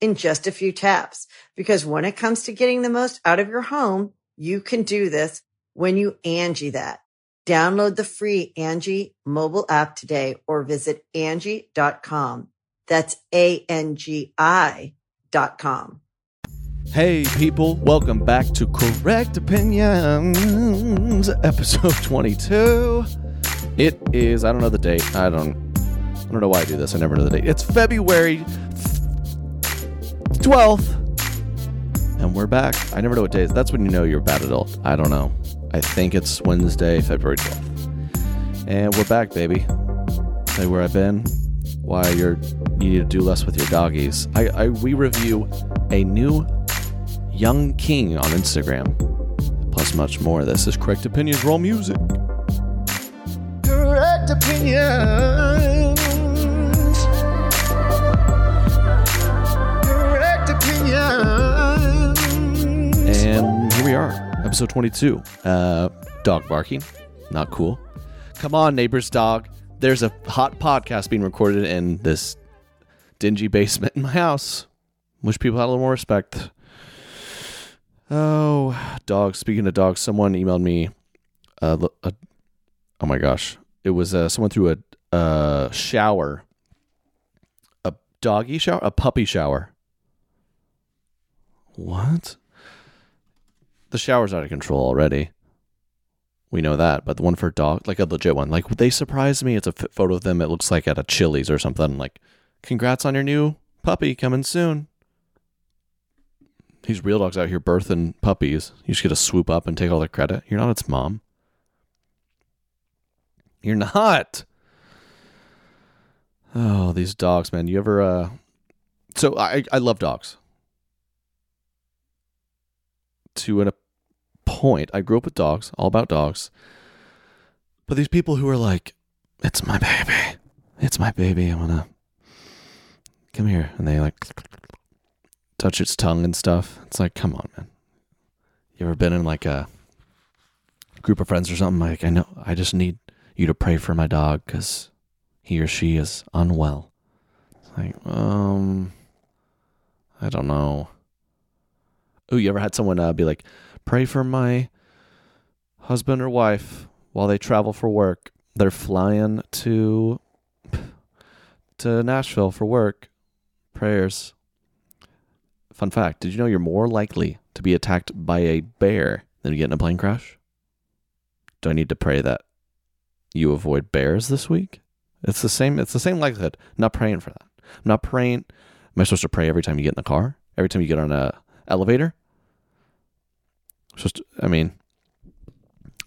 in just a few taps. Because when it comes to getting the most out of your home, you can do this when you Angie that. Download the free Angie mobile app today or visit Angie.com. That's ANGI.com. Hey people, welcome back to Correct Opinions, episode 22. It is, I don't know the date. I don't know why I do this. I never know the date. It's February 12th, and we're back. I never know what day is. That's when you know you're a bad adult. I don't know. I think it's Wednesday, February 12th, and we're back, baby. Say where I've been, why you need to do less with your doggies. We review a new young king on Instagram, plus much more. This is Correct Opinions. Roll music. Correct Opinions. And here we are, episode 22. Dog barking, not cool. Come on, neighbor's dog. There's a hot podcast being recorded in this dingy basement in my house. Wish people had a little more respect. Oh, dogs. Speaking of dogs, someone emailed me. Oh my gosh, it was someone threw a shower, a doggy shower, a puppy shower. What? The shower's out of control already. We know that, but the one for dog, like a legit one, like they surprised me. It's a photo of them. It looks like at a Chili's or something. Like, congrats on your new puppy coming soon. These real dogs out here birthing puppies. You just get to swoop up and take all the credit. You're not its mom. You're not. Oh, these dogs, man. You ever? So I love dogs. To a point, I grew up with dogs, all about dogs. But these people who are like, it's my baby, I want to come here, and they like touch its tongue and stuff. It's like, come on, man. You ever been in like a group of friends or something? Like, I know, I just need you to pray for my dog because he or she is unwell. It's like, I don't know. Oh, you ever had someone be like, pray for my husband or wife while they travel for work? They're flying to Nashville for work. Prayers. Fun fact, did you know you're more likely to be attacked by a bear than you get in a plane crash? Do I need to pray that you avoid bears this week? It's the same likelihood. I'm not praying for that. I'm not praying. Am I supposed to pray every time you get in the car? Every time you get on a elevator? Just, I mean,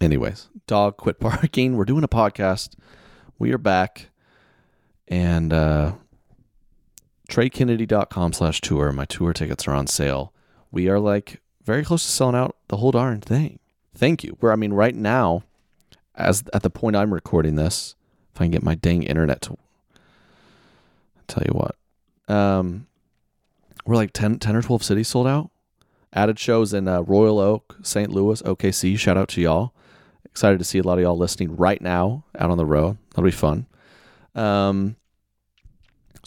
anyways, dog quit barking. We're doing a podcast. We are back. And treykennedy.com/tour. My tour tickets are on sale. We are like very close to selling out the whole darn thing. Thank you. Where, I mean, right now, as at the point I'm recording this, if I can get my dang internet to, I'll tell you what. We're like 10 or 12 cities sold out. Added shows in Royal Oak, St. Louis, OKC. Shout out to y'all. Excited to see a lot of y'all listening right now out on the road. That'll be fun. So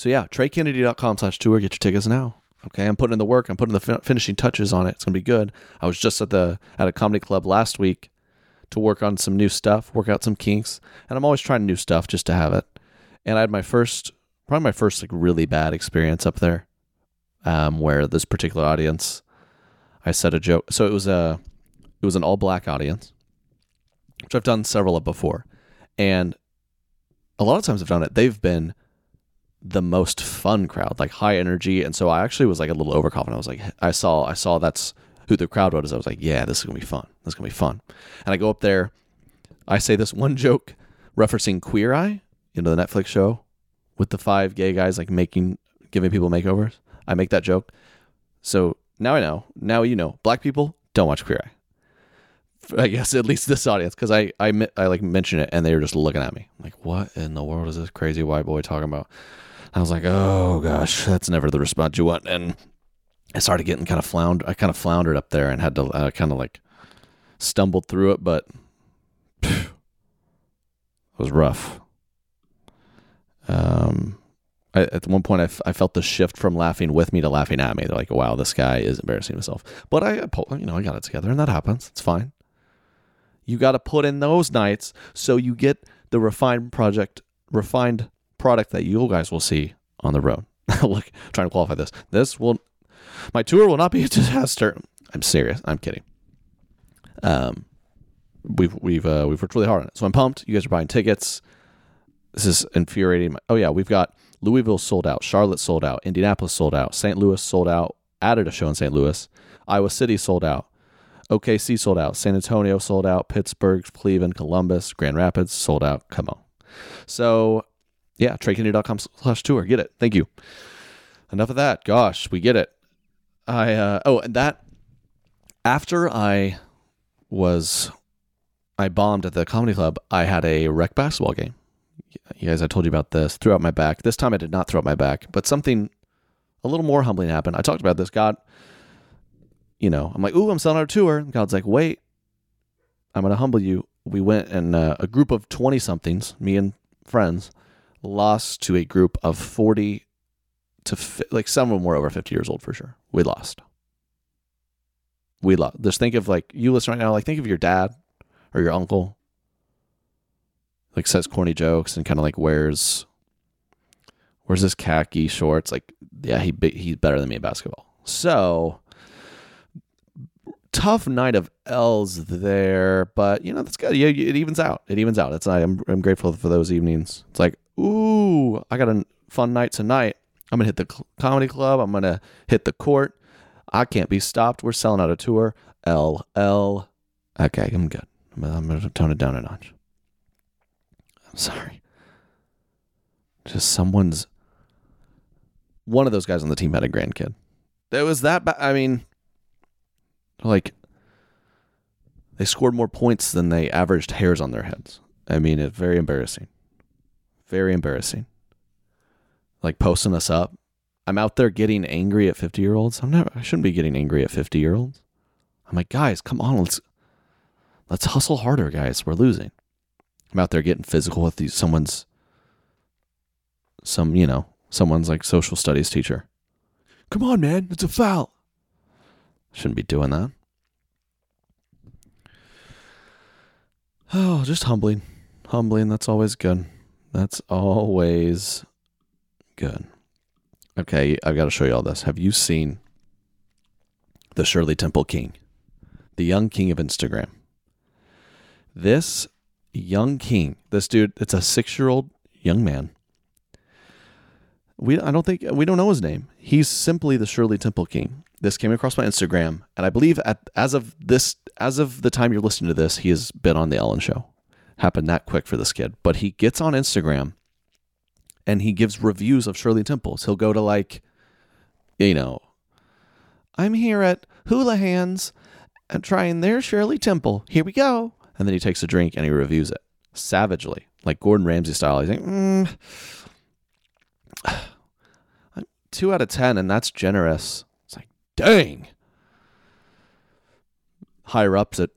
yeah, treykennedy.com/tour. Get your tickets now. Okay, I'm putting in the work. I'm putting the finishing touches on it. It's going to be good. I was just at a comedy club last week to work on some new stuff, work out some kinks. And I'm always trying new stuff just to have it. And I had my first like really bad experience up there. Where this particular audience, I said a joke. So it was It was an all-black audience, which I've done several of before. And a lot of times I've done it, they've been the most fun crowd, like high energy. And so I actually was like a little overconfident. I was like, I saw that's who the crowd was. I was like, yeah, this is going to be fun. This is going to be fun. And I go up there. I say this one joke referencing Queer Eye, you know, the Netflix show with the 5 gay guys, like giving people makeovers. I make that joke. So now I know. Now you know. Black people don't watch Queer Eye. I guess at least this audience, because I like mentioned it and they were just looking at me like, what in the world is this crazy white boy talking about? I was like, oh gosh, that's never the response you want. And I started getting kind of floundered. I kind of floundered up there and had to kind of like stumbled through it, but phew, it was rough. At one point I felt the shift from laughing with me to laughing at me. They're like, wow, this guy is embarrassing himself, but I got it together and that happens. It's fine. You got to put in those nights so you get the refined product that you guys will see on the road. Look, I'm trying to qualify this. My tour will not be a disaster. I'm serious. I'm kidding. We've worked really hard on it. So I'm pumped. You guys are buying tickets. This is infuriating. Oh yeah, we've got Louisville sold out, Charlotte sold out, Indianapolis sold out, St. Louis sold out. Added a show in St. Louis. Iowa City sold out. OKC sold out. San Antonio sold out. Pittsburgh, Cleveland, Columbus, Grand Rapids sold out. Come on. So, yeah, treykennedy.com/tour. Get it. Thank you. Enough of that. Gosh, we get it. After I bombed at the comedy club, I had a rec basketball game. You guys, I told you about this. Threw out my back. This time I did not throw out my back, but something a little more humbling happened. I talked about this. God, you know, I'm like, ooh, I'm selling our tour. And God's like, wait, I'm going to humble you. We went and a group of 20-somethings, me and friends, lost to a group of 40 like some of them were over 50 years old for sure. We lost. Just think of like, you listen right now, like think of your dad or your uncle. Like says corny jokes and kind of like where's his khaki shorts? Like, yeah, he's better than me at basketball. So... tough night of L's there, but you know, that's good. Yeah, it evens out. It's not, I'm grateful for those evenings. It's like, ooh, I got a fun night tonight. I'm going to hit the comedy club. I'm going to hit the court. I can't be stopped. We're selling out a tour. LL. Okay, I'm good. I'm going to tone it down a notch. I'm sorry. Just one of those guys on the team had a grandkid. There was that, I mean... like they scored more points than they averaged hairs on their heads. I mean, it's very embarrassing. Very embarrassing. Like posting us up. I'm out there getting angry at 50-year-olds. I shouldn't be getting angry at 50-year-olds. I'm like, guys, come on, let's hustle harder, guys. We're losing. I'm out there getting physical with someone's like social studies teacher. Come on, man, it's a foul. Shouldn't be doing that. Oh, just humbling. Humbling, that's always good. Okay, I've got to show you all this. Have you seen the Shirley Temple King? The young king of Instagram. This young king, this dude, it's a 6-year-old young man. We don't know his name. He's simply the Shirley Temple King. This came across my Instagram, and I believe as of the time you're listening to this, he has been on the Ellen show. Happened that quick for this kid. But he gets on Instagram and he gives reviews of Shirley Temples. He'll go to like, you know, I'm here at Hula Hands and trying their Shirley Temple. Here we go. And then he takes a drink and he reviews it savagely, like Gordon Ramsay style. He's like, I'm 2 out of 10, and that's generous. Dang. Higher ups at,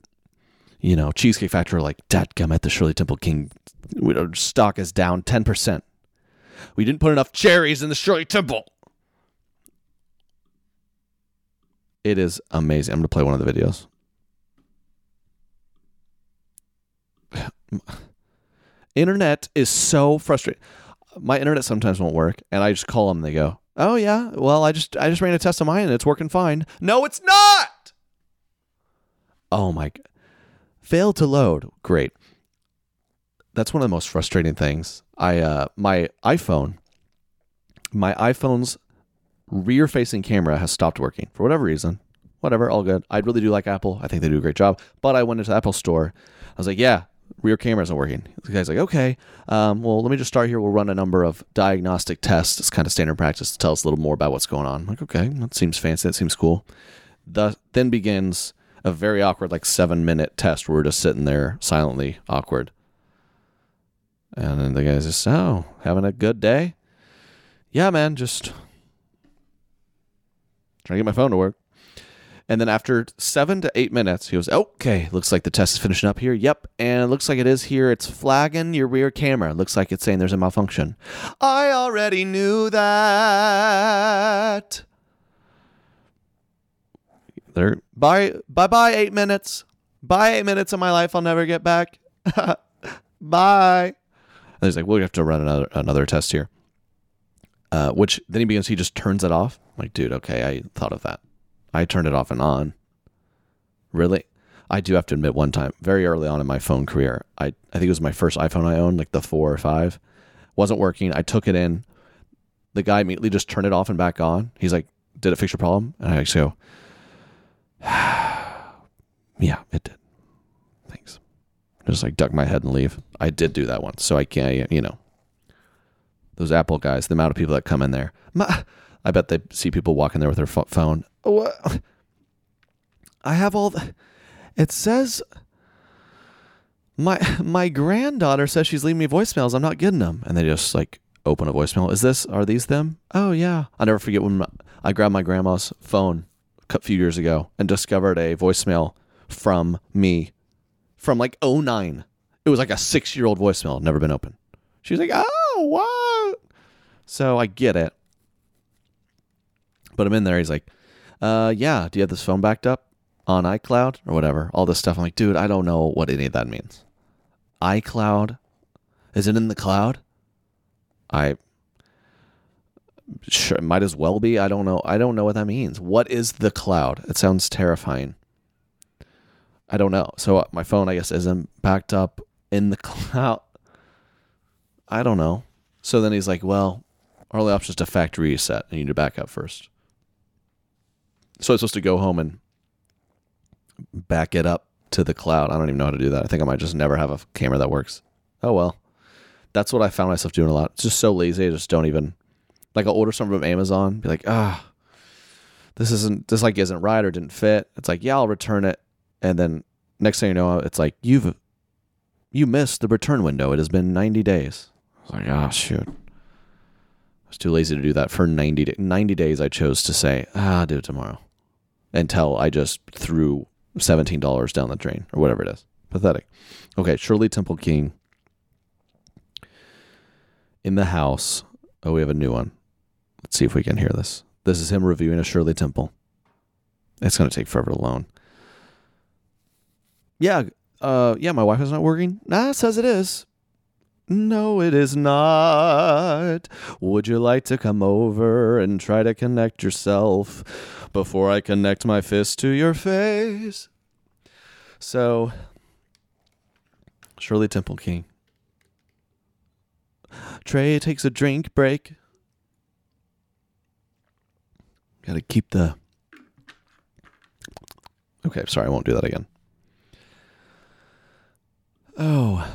you know, Cheesecake Factory, like, dadgummit, the Shirley Temple King stock is down 10%. We didn't put enough cherries in the Shirley Temple. It is amazing. I'm going to play one of the videos. Internet is so frustrating. My internet sometimes won't work, and I just call them and they go, oh yeah, well I just ran a test on mine and it's working fine. No, it's not. Oh my, failed to load. Great. That's one of the most frustrating things. My iPhone's rear-facing camera has stopped working for whatever reason. Whatever, all good. I really do like Apple. I think they do a great job. But I went into the Apple store. I was like, yeah, rear camera isn't working. The guy's like, okay, well, let me just start here. We'll run a number of diagnostic tests. It's kind of standard practice to tell us a little more about what's going on. I'm like, okay, that seems fancy. That seems cool. Then begins a very awkward, like, 7-minute test where we're just sitting there silently, awkward. And then the guy's just, oh, having a good day? Yeah, man, just trying to get my phone to work. And then after 7 to 8 minutes, he goes, okay, looks like the test is finishing up here. Yep. And it looks like it is here. It's flagging your rear camera. Looks like it's saying there's a malfunction. I already knew that. There. Bye-bye, 8 minutes. Bye, 8 minutes of my life I'll never get back. Bye. And he's like, well, we have to run another test here. Which then he just turns it off. I'm like, dude, okay, I thought of that. I turned it off and on. Really? I do have to admit, one time, very early on in my phone career, I think it was my first iPhone I owned, like the 4 or 5, wasn't working. I took it in. The guy immediately just turned it off and back on. He's like, did it fix your problem? And I actually go, yeah, it did. Thanks. Just like duck my head and leave. I did do that once. So I can't, those Apple guys, the amount of people that come in there. I bet they see people walk in there with their phone. What? I have all the... It says... My granddaughter says she's leaving me voicemails. I'm not getting them. And they just like open a voicemail. Are these them? Oh, yeah. I'll never forget when I grabbed my grandma's phone a few years ago and discovered a voicemail from me from like 2009. It was like a 6-year-old voicemail. Never been open. She was like, oh, what? So I get it. But I'm in there. He's like, yeah, do you have this phone backed up on iCloud or whatever? All this stuff. I'm like, dude, I don't know what any of that means. iCloud? Is it in the cloud? I sure, might as well be. I don't know. I don't know what that means. What is the cloud? It sounds terrifying. I don't know. So my phone, I guess, isn't backed up in the cloud. I don't know. So then he's like, well, our only option is to factory reset. I need to back up first. So I'm supposed to go home and back it up to the cloud. I don't even know how to do that. I think I might just never have a camera that works. Oh, well. That's what I found myself doing a lot. It's just so lazy. I just don't even... Like, I'll order something from Amazon. Be like, this isn't right or didn't fit. It's like, yeah, I'll return it. And then next thing you know, it's like, you missed the return window. It has been 90 days. I was like, oh, shoot. Too lazy to do that for 90 days. 90 days I chose to say, I'll do it tomorrow. Until I just threw $17 down the drain or whatever it is. Pathetic. Okay, Shirley Temple King. In the house. Oh, we have a new one. Let's see if we can hear this. This is him reviewing a Shirley Temple. It's going to take forever to loan. Yeah, my wife is not working. Nah, it says it is. No, it is not. Would you like to come over and try to connect yourself before I connect my fist to your face? So, Shirley Temple King. Trey takes a drink break. Gotta keep the... Okay, sorry, I won't do that again. Oh...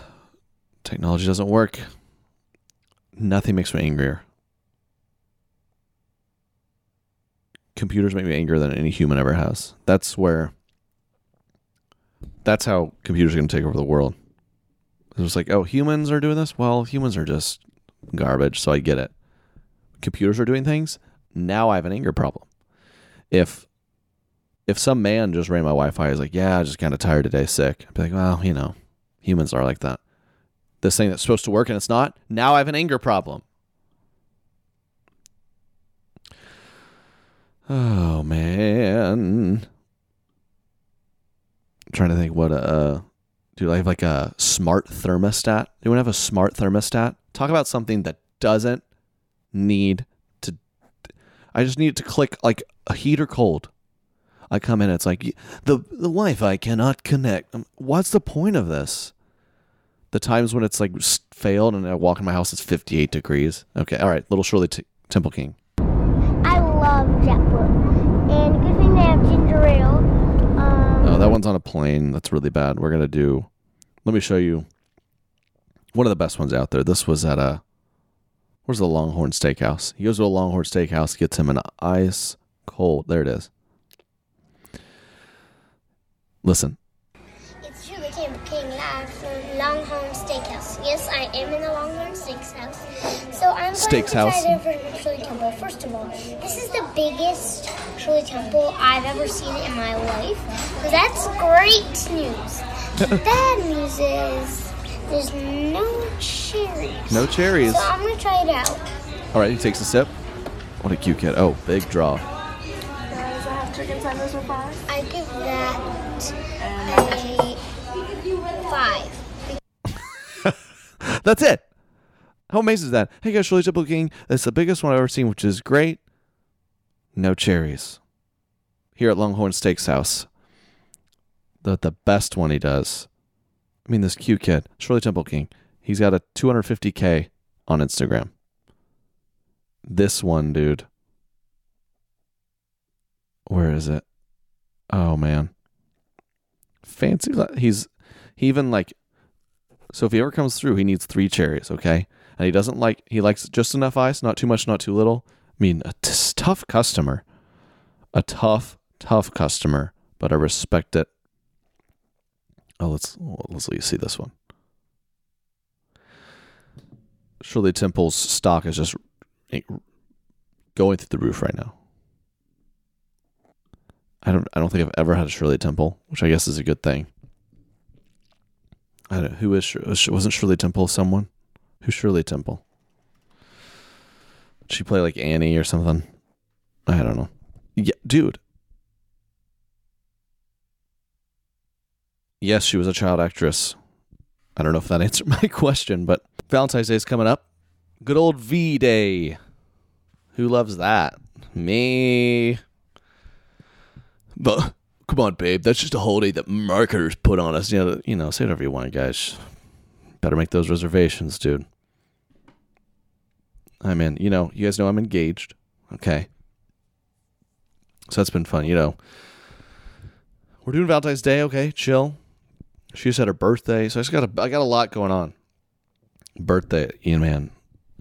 Technology doesn't work. Nothing makes me angrier. Computers make me angrier than any human ever has. That's how computers are going to take over the world. It's just like, oh, humans are doing this? Well, humans are just garbage, so I get it. Computers are doing things? Now I have an anger problem. If some man just ran my Wi-Fi, he's like, yeah, I just kind of tired today, sick. I'd be like, well, humans are like that. This thing that's supposed to work and it's not. Now I have an anger problem. Oh, man. I'm trying to think what do I have like a smart thermostat? Do you want to have a smart thermostat? Talk about something that doesn't need to... I just need it to click like a heat or cold. I come in, it's like, the Wi-Fi cannot connect. What's the point of this? The times when it's like failed and I walk in my house, it's 58 degrees. Okay, all right, little Shirley Temple King. I love JetBlue. And good thing they have ginger ale. Oh, that one's on a plane. That's really bad. We're going to do... Let me show you one of the best ones out there. This was at a... Where's the Longhorn Steakhouse? He goes to a Longhorn Steakhouse, gets him an ice cold... There it is. Listen. It's Shirley Temple King live from Longhorn Steakhouse. Yes, I am in the Longhorn Steakhouse. So I'm going to try different Shirley Temple. First of all, this is the biggest Shirley Temple I've ever seen in my life. So that's great news. The bad news is there's no cherries. No cherries. So I'm going to try it out. All right, he takes a sip. What a cute kid. Oh, big draw. Does it have chicken tenders or fries? I give that a 5. That's it. How amazing is that? Hey guys, Shirley Temple King. That's the biggest one I've ever seen, which is great. No cherries. Here at Longhorn Steakhouse. The best one he does. I mean, this cute kid, Shirley Temple King, he's got a 250K on Instagram. This one, dude. Where is it? Oh, man. Fancy. He even like, so if he ever comes through, he needs 3 cherries, okay? And he doesn't like, he likes just enough ice, not too much, not too little. I mean, a tough customer. A tough customer, but I respect it. Oh, let's let you see this one. Shirley Temple's stock is just going through the roof right now. I don't think I've ever had a Shirley Temple, which I guess is a good thing. I don't know who is. Wasn't Shirley Temple someone? Who's Shirley Temple? Did she play like Annie or something? I don't know. Yeah, dude. Yes, she was a child actress. I don't know if that answered my question, but Valentine's Day is coming up. Good old V-Day. Who loves that? Me. But come on, babe. That's just a holiday that marketers put on us. You know, say whatever you want, guys. Better make those reservations, dude. I'm in. You know, you guys know I'm engaged. Okay. So that's been fun. You know, we're doing Valentine's Day. Okay, chill. She just had her birthday, so I got a lot going on. Birthday, Ian, man,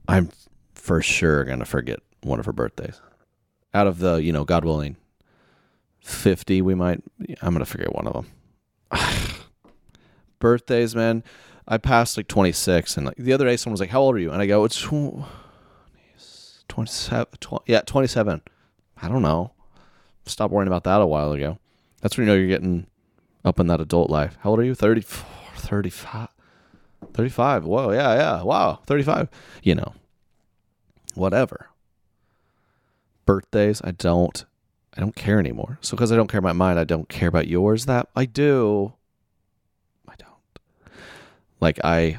I'm for sure gonna forget one of her birthdays. Out of the, you know, God willing, 50, I'm gonna forget one of them. Birthdays, man. I passed like 26, and like the other day, someone was like, "How old are you?" And I go, "It's 27." I don't know. Stop worrying about that a while ago. That's when you know you're getting up in that adult life. How old are you? 34, 35, 35. Whoa, yeah, wow, 35. You know, whatever. Birthdays, I don't care anymore. So because I don't care about mine, I don't care about yours. That I do. I don't. Like the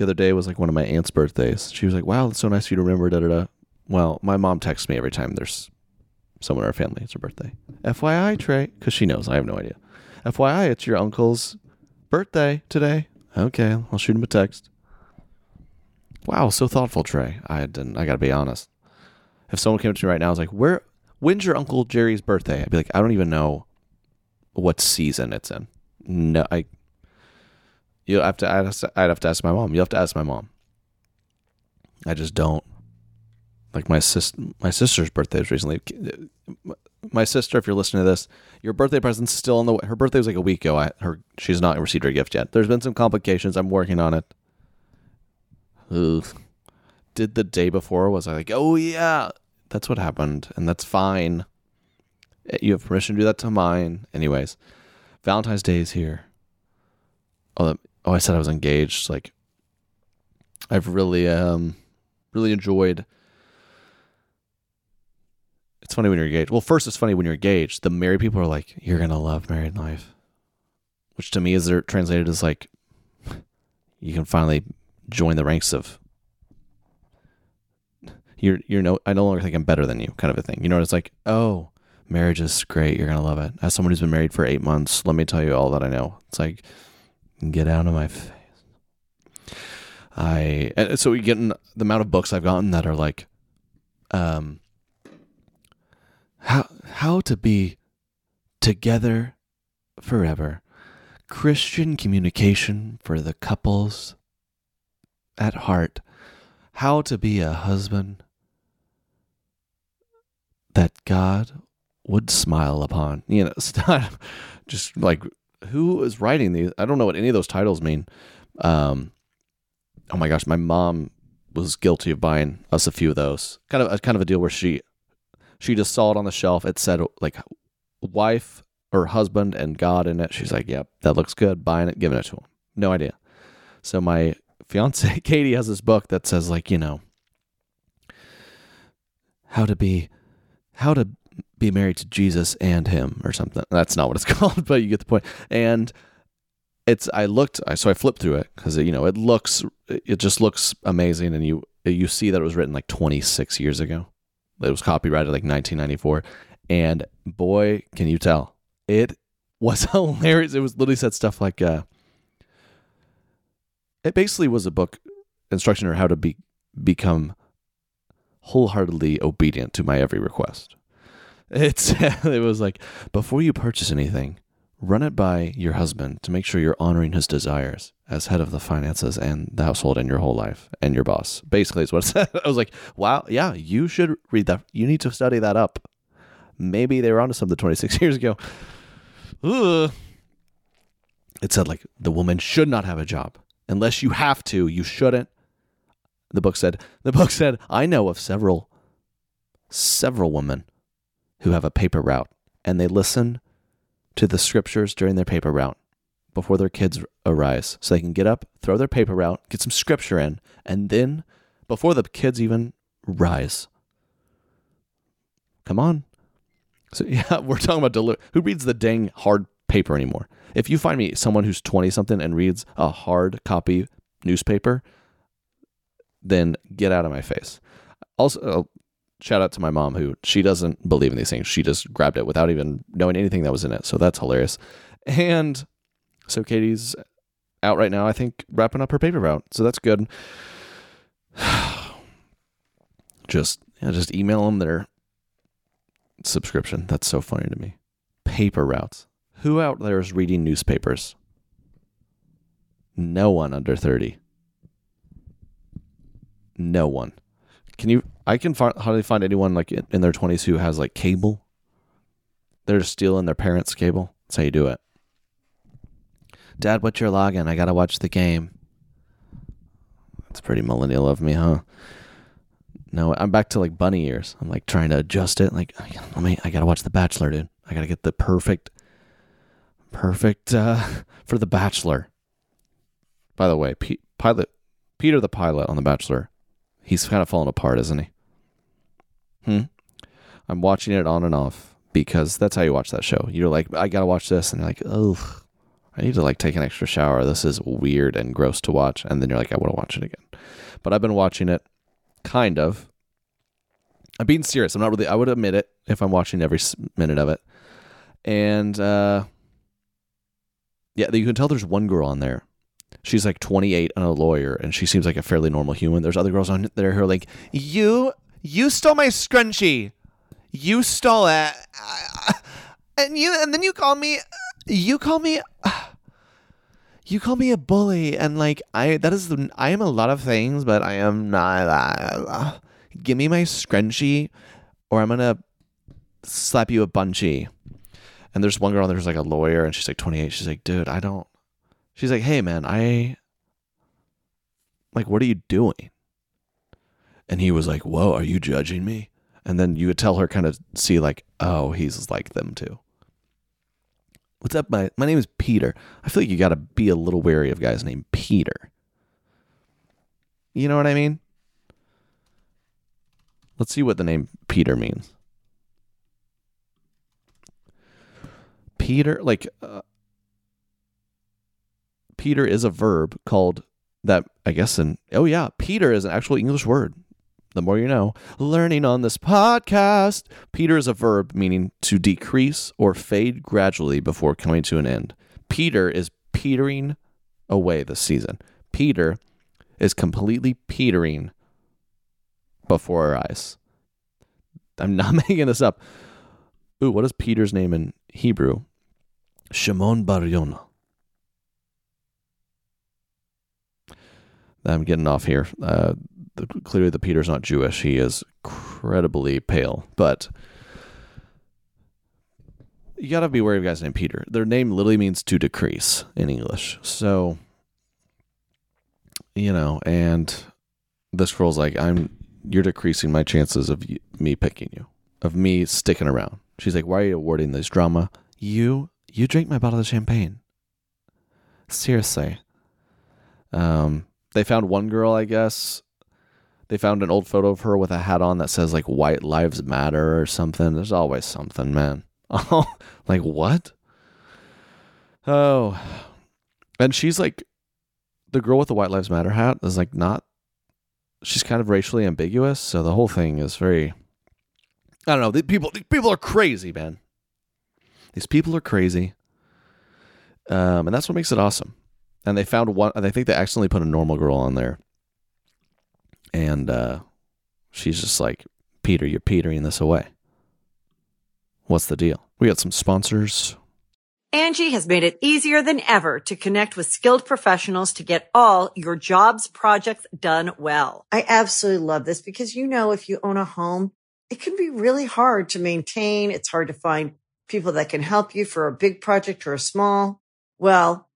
other day was like one of my aunt's birthdays. She was like, "Wow, it's so nice of you to remember." Da da da. Well, my mom texts me every time there's someone in our family, it's her birthday. FYI, Trey, because she knows. I have no idea. FYI, it's your uncle's birthday today. Okay, I'll shoot him a text. Wow, so thoughtful, Trey. I got to be honest. If someone came up to me right now and was like, when's your Uncle Jerry's birthday? I'd be like, I don't even know what season it's in. No, I'd have to ask my mom. You'll have to ask my mom. I just don't. Like my sister's birthday was recently. My sister, if you're listening to this, your birthday present's still on the way. Her birthday was like a week ago. She's not received her gift yet. There's been some complications. I'm working on it. Ugh. Did the day before, was I like, oh yeah, that's what happened. And that's fine. You have permission to do that to mine. Anyways, Valentine's Day is here. Oh, I said I was engaged. Like, I've really enjoyed... It's funny when you're engaged. Well, first, it's funny when you're engaged. The married people are like, you're going to love married life. Which to me is translated as like, you can finally join the ranks of, I no longer think I'm better than you kind of a thing. You know, it's like, oh, marriage is great. You're going to love it. As someone who's been married for 8 months, let me tell you all that I know. It's like, get out of my face. So we get in the amount of books I've gotten that are like, how to be together forever, Christian communication for the couples at heart, how to be a husband that God would smile upon. You know, it's not just like, who is writing these? I don't know what any of those titles mean. Oh my gosh, my mom was guilty of buying us a few of those. Kind of a deal where she just saw it on the shelf. It said like wife or husband and God in it. She's like, yep, that looks good. Buying it, giving it to him. No idea. So my fiance, Katie, has this book that says like, you know, how to be married to Jesus and him or something. That's not what it's called, but you get the point. And I flipped through it because, you know, it just looks amazing. And you see that it was written like 26 years ago. It was copyrighted like 1994. And boy, can you tell, it was hilarious. It was literally said stuff like, it basically was a book instruction on how to become wholeheartedly obedient to my every request. It was like, before you purchase anything, run it by your husband to make sure you're honoring his desires as head of the finances and the household and your whole life and your boss. Basically is what it said. I was like, wow, yeah, you should read that. You need to study that up. Maybe they were onto something 26 years ago. Ugh. It said like, the woman should not have a job. Unless you have to, you shouldn't. The book said, I know of several women who have a paper route and they listen to the scriptures during their paper route before their kids arise. So they can get up, throw their paper route, get some scripture in, and then before the kids even rise. Come on. So yeah, we're talking about who reads the dang hard paper anymore? If you find me someone who's 20 something and reads a hard copy newspaper, then get out of my face. Also, shout out to my mom, who she doesn't believe in these things. She just grabbed it without even knowing anything that was in it. So that's hilarious. And so Katie's out right now, I think, wrapping up her paper route. So that's good. Just email them their subscription. That's so funny to me. Paper routes. Who out there is reading newspapers? No one under 30. No one. I can hardly find anyone like in their 20s who has like cable. They're stealing their parents' cable. That's how you do it. Dad, what's your login? I got to watch the game. That's pretty millennial of me, huh? No, I'm back to like bunny ears. I'm like trying to adjust it. Like, I got to watch The Bachelor, dude. I got to get the perfect for The Bachelor. By the way, Peter the pilot on The Bachelor. He's kind of falling apart, isn't he? I'm watching it on and off because that's how you watch that show. You're like, I got to watch this. And you're like, oh, I need to like take an extra shower. This is weird and gross to watch. And then you're like, I want to watch it again. But I've been watching it kind of. I'm being serious. I'm not really, I would admit it if I'm watching every minute of it. And yeah, you can tell there's one girl on there. She's like 28 and a lawyer, and she seems like a fairly normal human. There's other girls on there who are like, you stole my scrunchie. You stole it. And then you call me a bully. And like, I am a lot of things, but I am not that. Give me my scrunchie or I'm going to slap you a bunchie. And there's one girl on there who's like a lawyer, and she's like 28. She's like, dude, She's like, hey, man, what are you doing? And he was like, whoa, are you judging me? And then you would tell her, kind of see like, oh, he's like them too. What's up? My name is Peter. I feel like you got to be a little wary of guys named Peter. You know what I mean? Let's see what the name Peter means. Peter, like... Peter is a verb called that, I guess, Peter is an actual English word the more you know, learning on this podcast. Peter is a verb meaning to decrease or fade gradually before coming to an end. Peter is petering away this season. Peter is completely petering before our eyes. I'm not making this up. Ooh, what is Peter's name in Hebrew? Shimon Bar Yonah. I'm getting off here. Clearly the Peter's not Jewish. He is incredibly pale, but you got to be wary of guys named Peter. Their name literally means to decrease in English. So, you know, and this girl's like, you're decreasing my chances of me picking you, of me sticking around. She's like, why are you awarding this drama? You drink my bottle of champagne. Seriously. They found one girl, I guess. They found an old photo of her with a hat on that says, like, White Lives Matter or something. There's always something, man. Oh, like, what? Oh. And she's, like, the girl with the White Lives Matter hat is, like, not... She's kind of racially ambiguous, so the whole thing is very... I don't know. These people are crazy, man. These people are crazy. And that's what makes it awesome. And they found one... I think they accidentally put a normal girl on there. And she's just like, Peter, you're petering this away. What's the deal? We got some sponsors. Angie has made it easier than ever to connect with skilled professionals to get all your jobs projects done well. I absolutely love this because, you know, if you own a home, it can be really hard to maintain. It's hard to find people that can help you for a big project or a small. Well,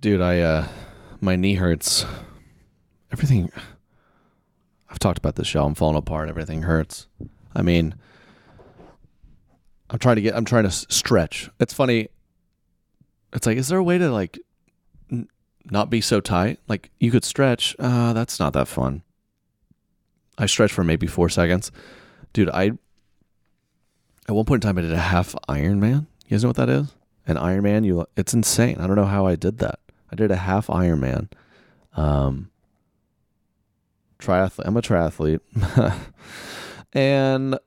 Dude, my knee hurts. Everything. I've talked about this show. I'm falling apart. Everything hurts. I mean, I'm trying to stretch. It's funny. It's like, is there a way to like not be so tight? Like you could stretch. That's not that fun. I stretched for maybe 4 seconds. Dude, at one point in time I did a half Ironman. You guys know what that is? An Ironman, it's insane. I don't know how I did that. I did a half Ironman. I'm a triathlete. And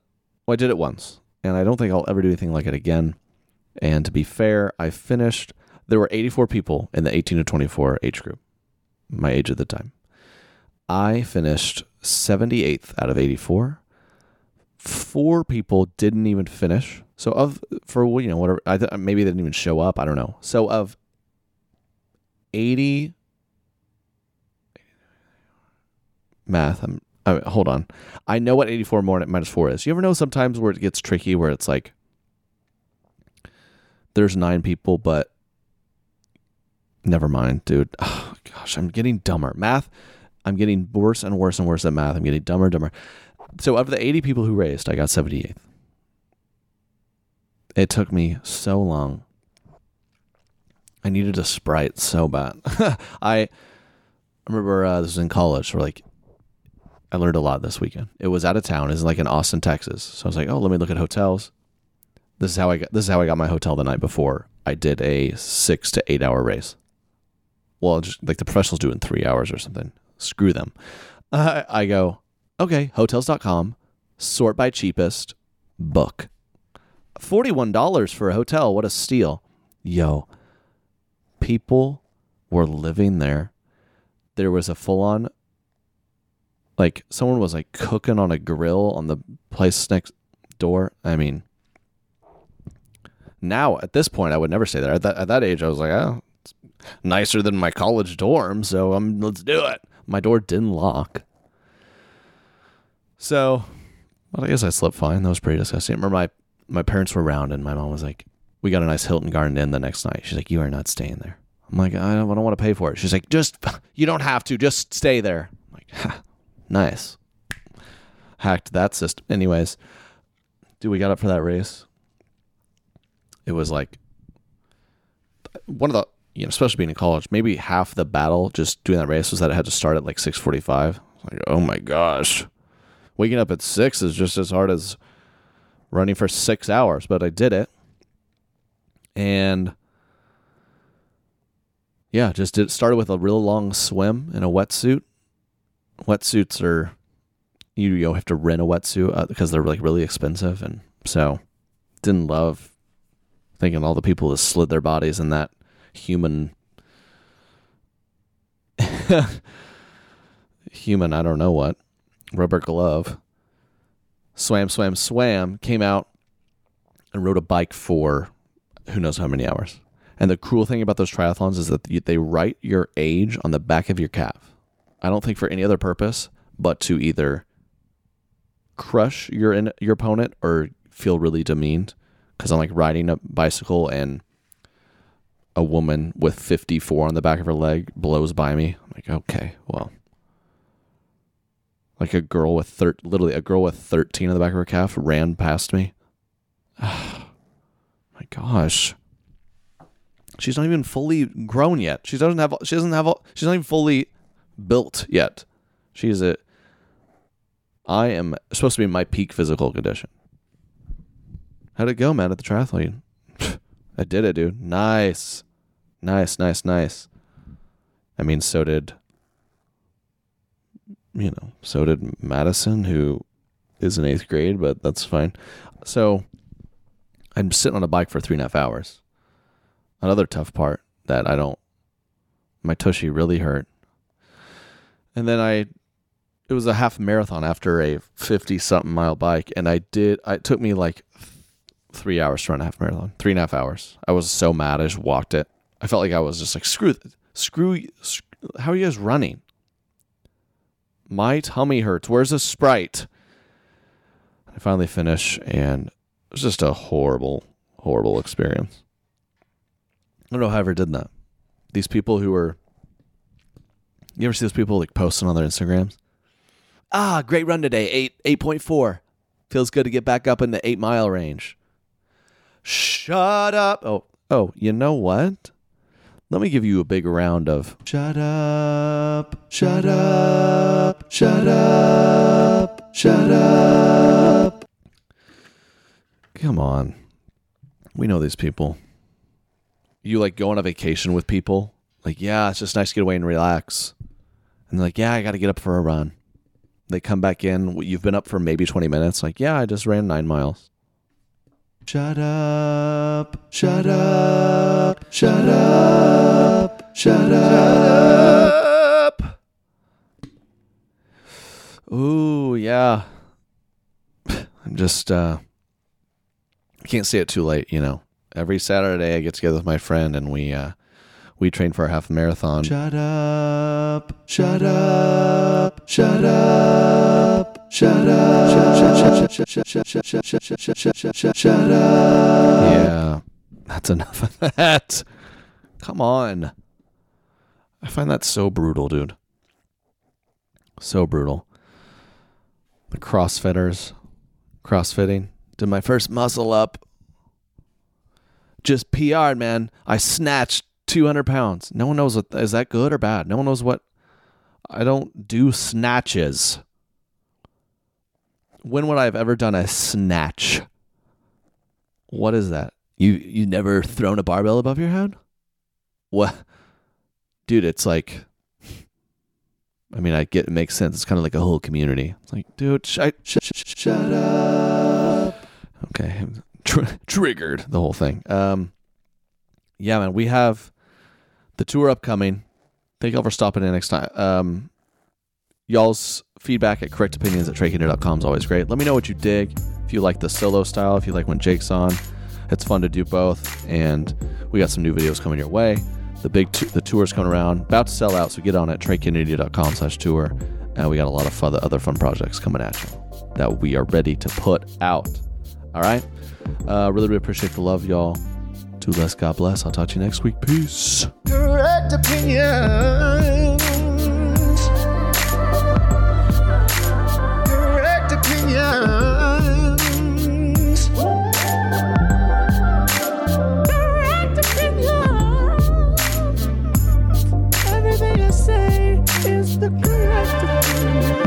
I did it once. And I don't think I'll ever do anything like it again. And to be fair, I finished. There were 84 people in the 18 to 24 age group, my age at the time. I finished 78th out of 84. 4 people didn't even finish. So maybe they didn't even show up. I don't know. So of 80, math, hold on. I know what 84 minus 4 is. You ever know sometimes where it gets tricky, where it's like there's 9 people, but never mind, dude. Oh, gosh, I'm getting dumber. Math, I'm getting worse and worse and worse at math. I'm getting dumber and dumber. So of the 80 people who raced, I got 78th. It took me so long. I needed a Sprite so bad. I remember this was in college. We're like, I learned a lot this weekend. It was out of town. It's like in Austin, Texas. So I was like, oh, let me look at hotels. This is how I got my hotel the night before. I did a 6 to 8 hour race. Well, just like the professionals do in 3 hours or something. Screw them. I go, okay, hotels.com, sort by cheapest, book. $41 for a hotel. What a steal. Yo, people were living there. There was a full on, like someone was like cooking on a grill on the place next door. I mean, Now, at this point, I would never say that. At that age, I was like, oh, it's nicer than my college dorm, so let's do it. My door didn't lock. So, well, I guess I slept fine. That was pretty disgusting. I remember my parents were around, and my mom was like, we got a nice Hilton Garden Inn the next night. She's like, you are not staying there. I'm like, I don't want to pay for it. She's like, you don't have to. Just stay there. I'm like, ha, nice. Hacked that system. Anyways, dude, we got up for that race. It was like one of the, especially being in college, maybe half the battle just doing that race was that it had to start at like 6:45. Like, oh my gosh. Waking up at 6 is just as hard as running for 6 hours, but I did it. And yeah, just started with a real long swim in a wetsuit. Wetsuits are, you have to rent a wetsuit because they're like really expensive. And so didn't love thinking all the people that slid their bodies in that human, I don't know what, rubber glove. Swam, came out and rode a bike for who knows how many hours. And the cruel thing about those triathlons is that they write your age on the back of your calf. I don't think for any other purpose but to either crush your opponent or feel really demeaned. Because I'm like riding a bicycle and a woman with 54 on the back of her leg blows by me. I'm like, okay, well. Like a girl with literally a girl with 13 on the back of her calf ran past me. Oh, my gosh. She's not even fully grown yet. She's not even fully built yet. I am supposed to be in my peak physical condition. How'd it go, man, at the triathlon? I did it, dude. Nice. I mean, so did Madison, who is in 8th grade, but that's fine. So I'm sitting on a bike for 3.5 hours. Another tough part that my tushy really hurt. And then it was a half marathon after a 50-something mile bike. And it took me like 3 hours to run a half marathon, 3.5 hours. I was so mad. I just walked it. I felt like I was just like, screw, how are you guys running? My tummy hurts. Where's a Sprite? I finally finish, and it was just a horrible, horrible experience. I don't know how I ever did that. These people who were... You ever see those people like posting on their Instagrams? Ah, great run today. 8.4. Feels good to get back up in the 8-mile range. Shut up. Oh, you know what? Let me give you a big round of... Shut up. Shut up. Shut up. Shut up. Come on. We know these people. You like go on a vacation with people, like, yeah, it's just nice to get away and relax. And they're like, yeah, I got to get up for a run. They come back in. You've been up for maybe 20 minutes. Like, yeah, I just ran 9 miles. Shut up. Shut up. Shut up. Shut up. Ooh, yeah. I'm just, can't say it too late, Every Saturday, I get together with my friend, and we train for a half marathon. Shut up! Shut up! Shut up! Shut up! Shut up! Yeah, that's enough of that. Come on. I find that so brutal, dude. So brutal. The CrossFitters, CrossFitting. Did my first muscle up. Just PR'd, man. I snatched 200 pounds. No one knows what, is that good or bad? No one knows what, I don't do snatches. When would I have ever done a snatch? What is that? You never thrown a barbell above your head? What? Dude, it's like, I mean, I get it makes sense. It's kind of like a whole community. It's like, dude, shut up. Okay. Triggered the whole thing. Yeah, man, we have the tour upcoming. Thank y'all for stopping in next time. Y'all's feedback at correctopinions@treykennedy.com is always great. Let me know what you dig. If you like the solo style, if you like when Jake's on. it's fun to do both, and we got some new videos coming your way. The tour's coming around, about to sell out, so get on at treykennedy.com/tour, and we got a lot of other fun projects coming at you that we are ready to put out. All right, really appreciate the love, y'all. Do less, God bless. I'll talk to you next week. Peace. Correct opinions. Correct opinions. Correct opinions. Everything I say is the correct opinion.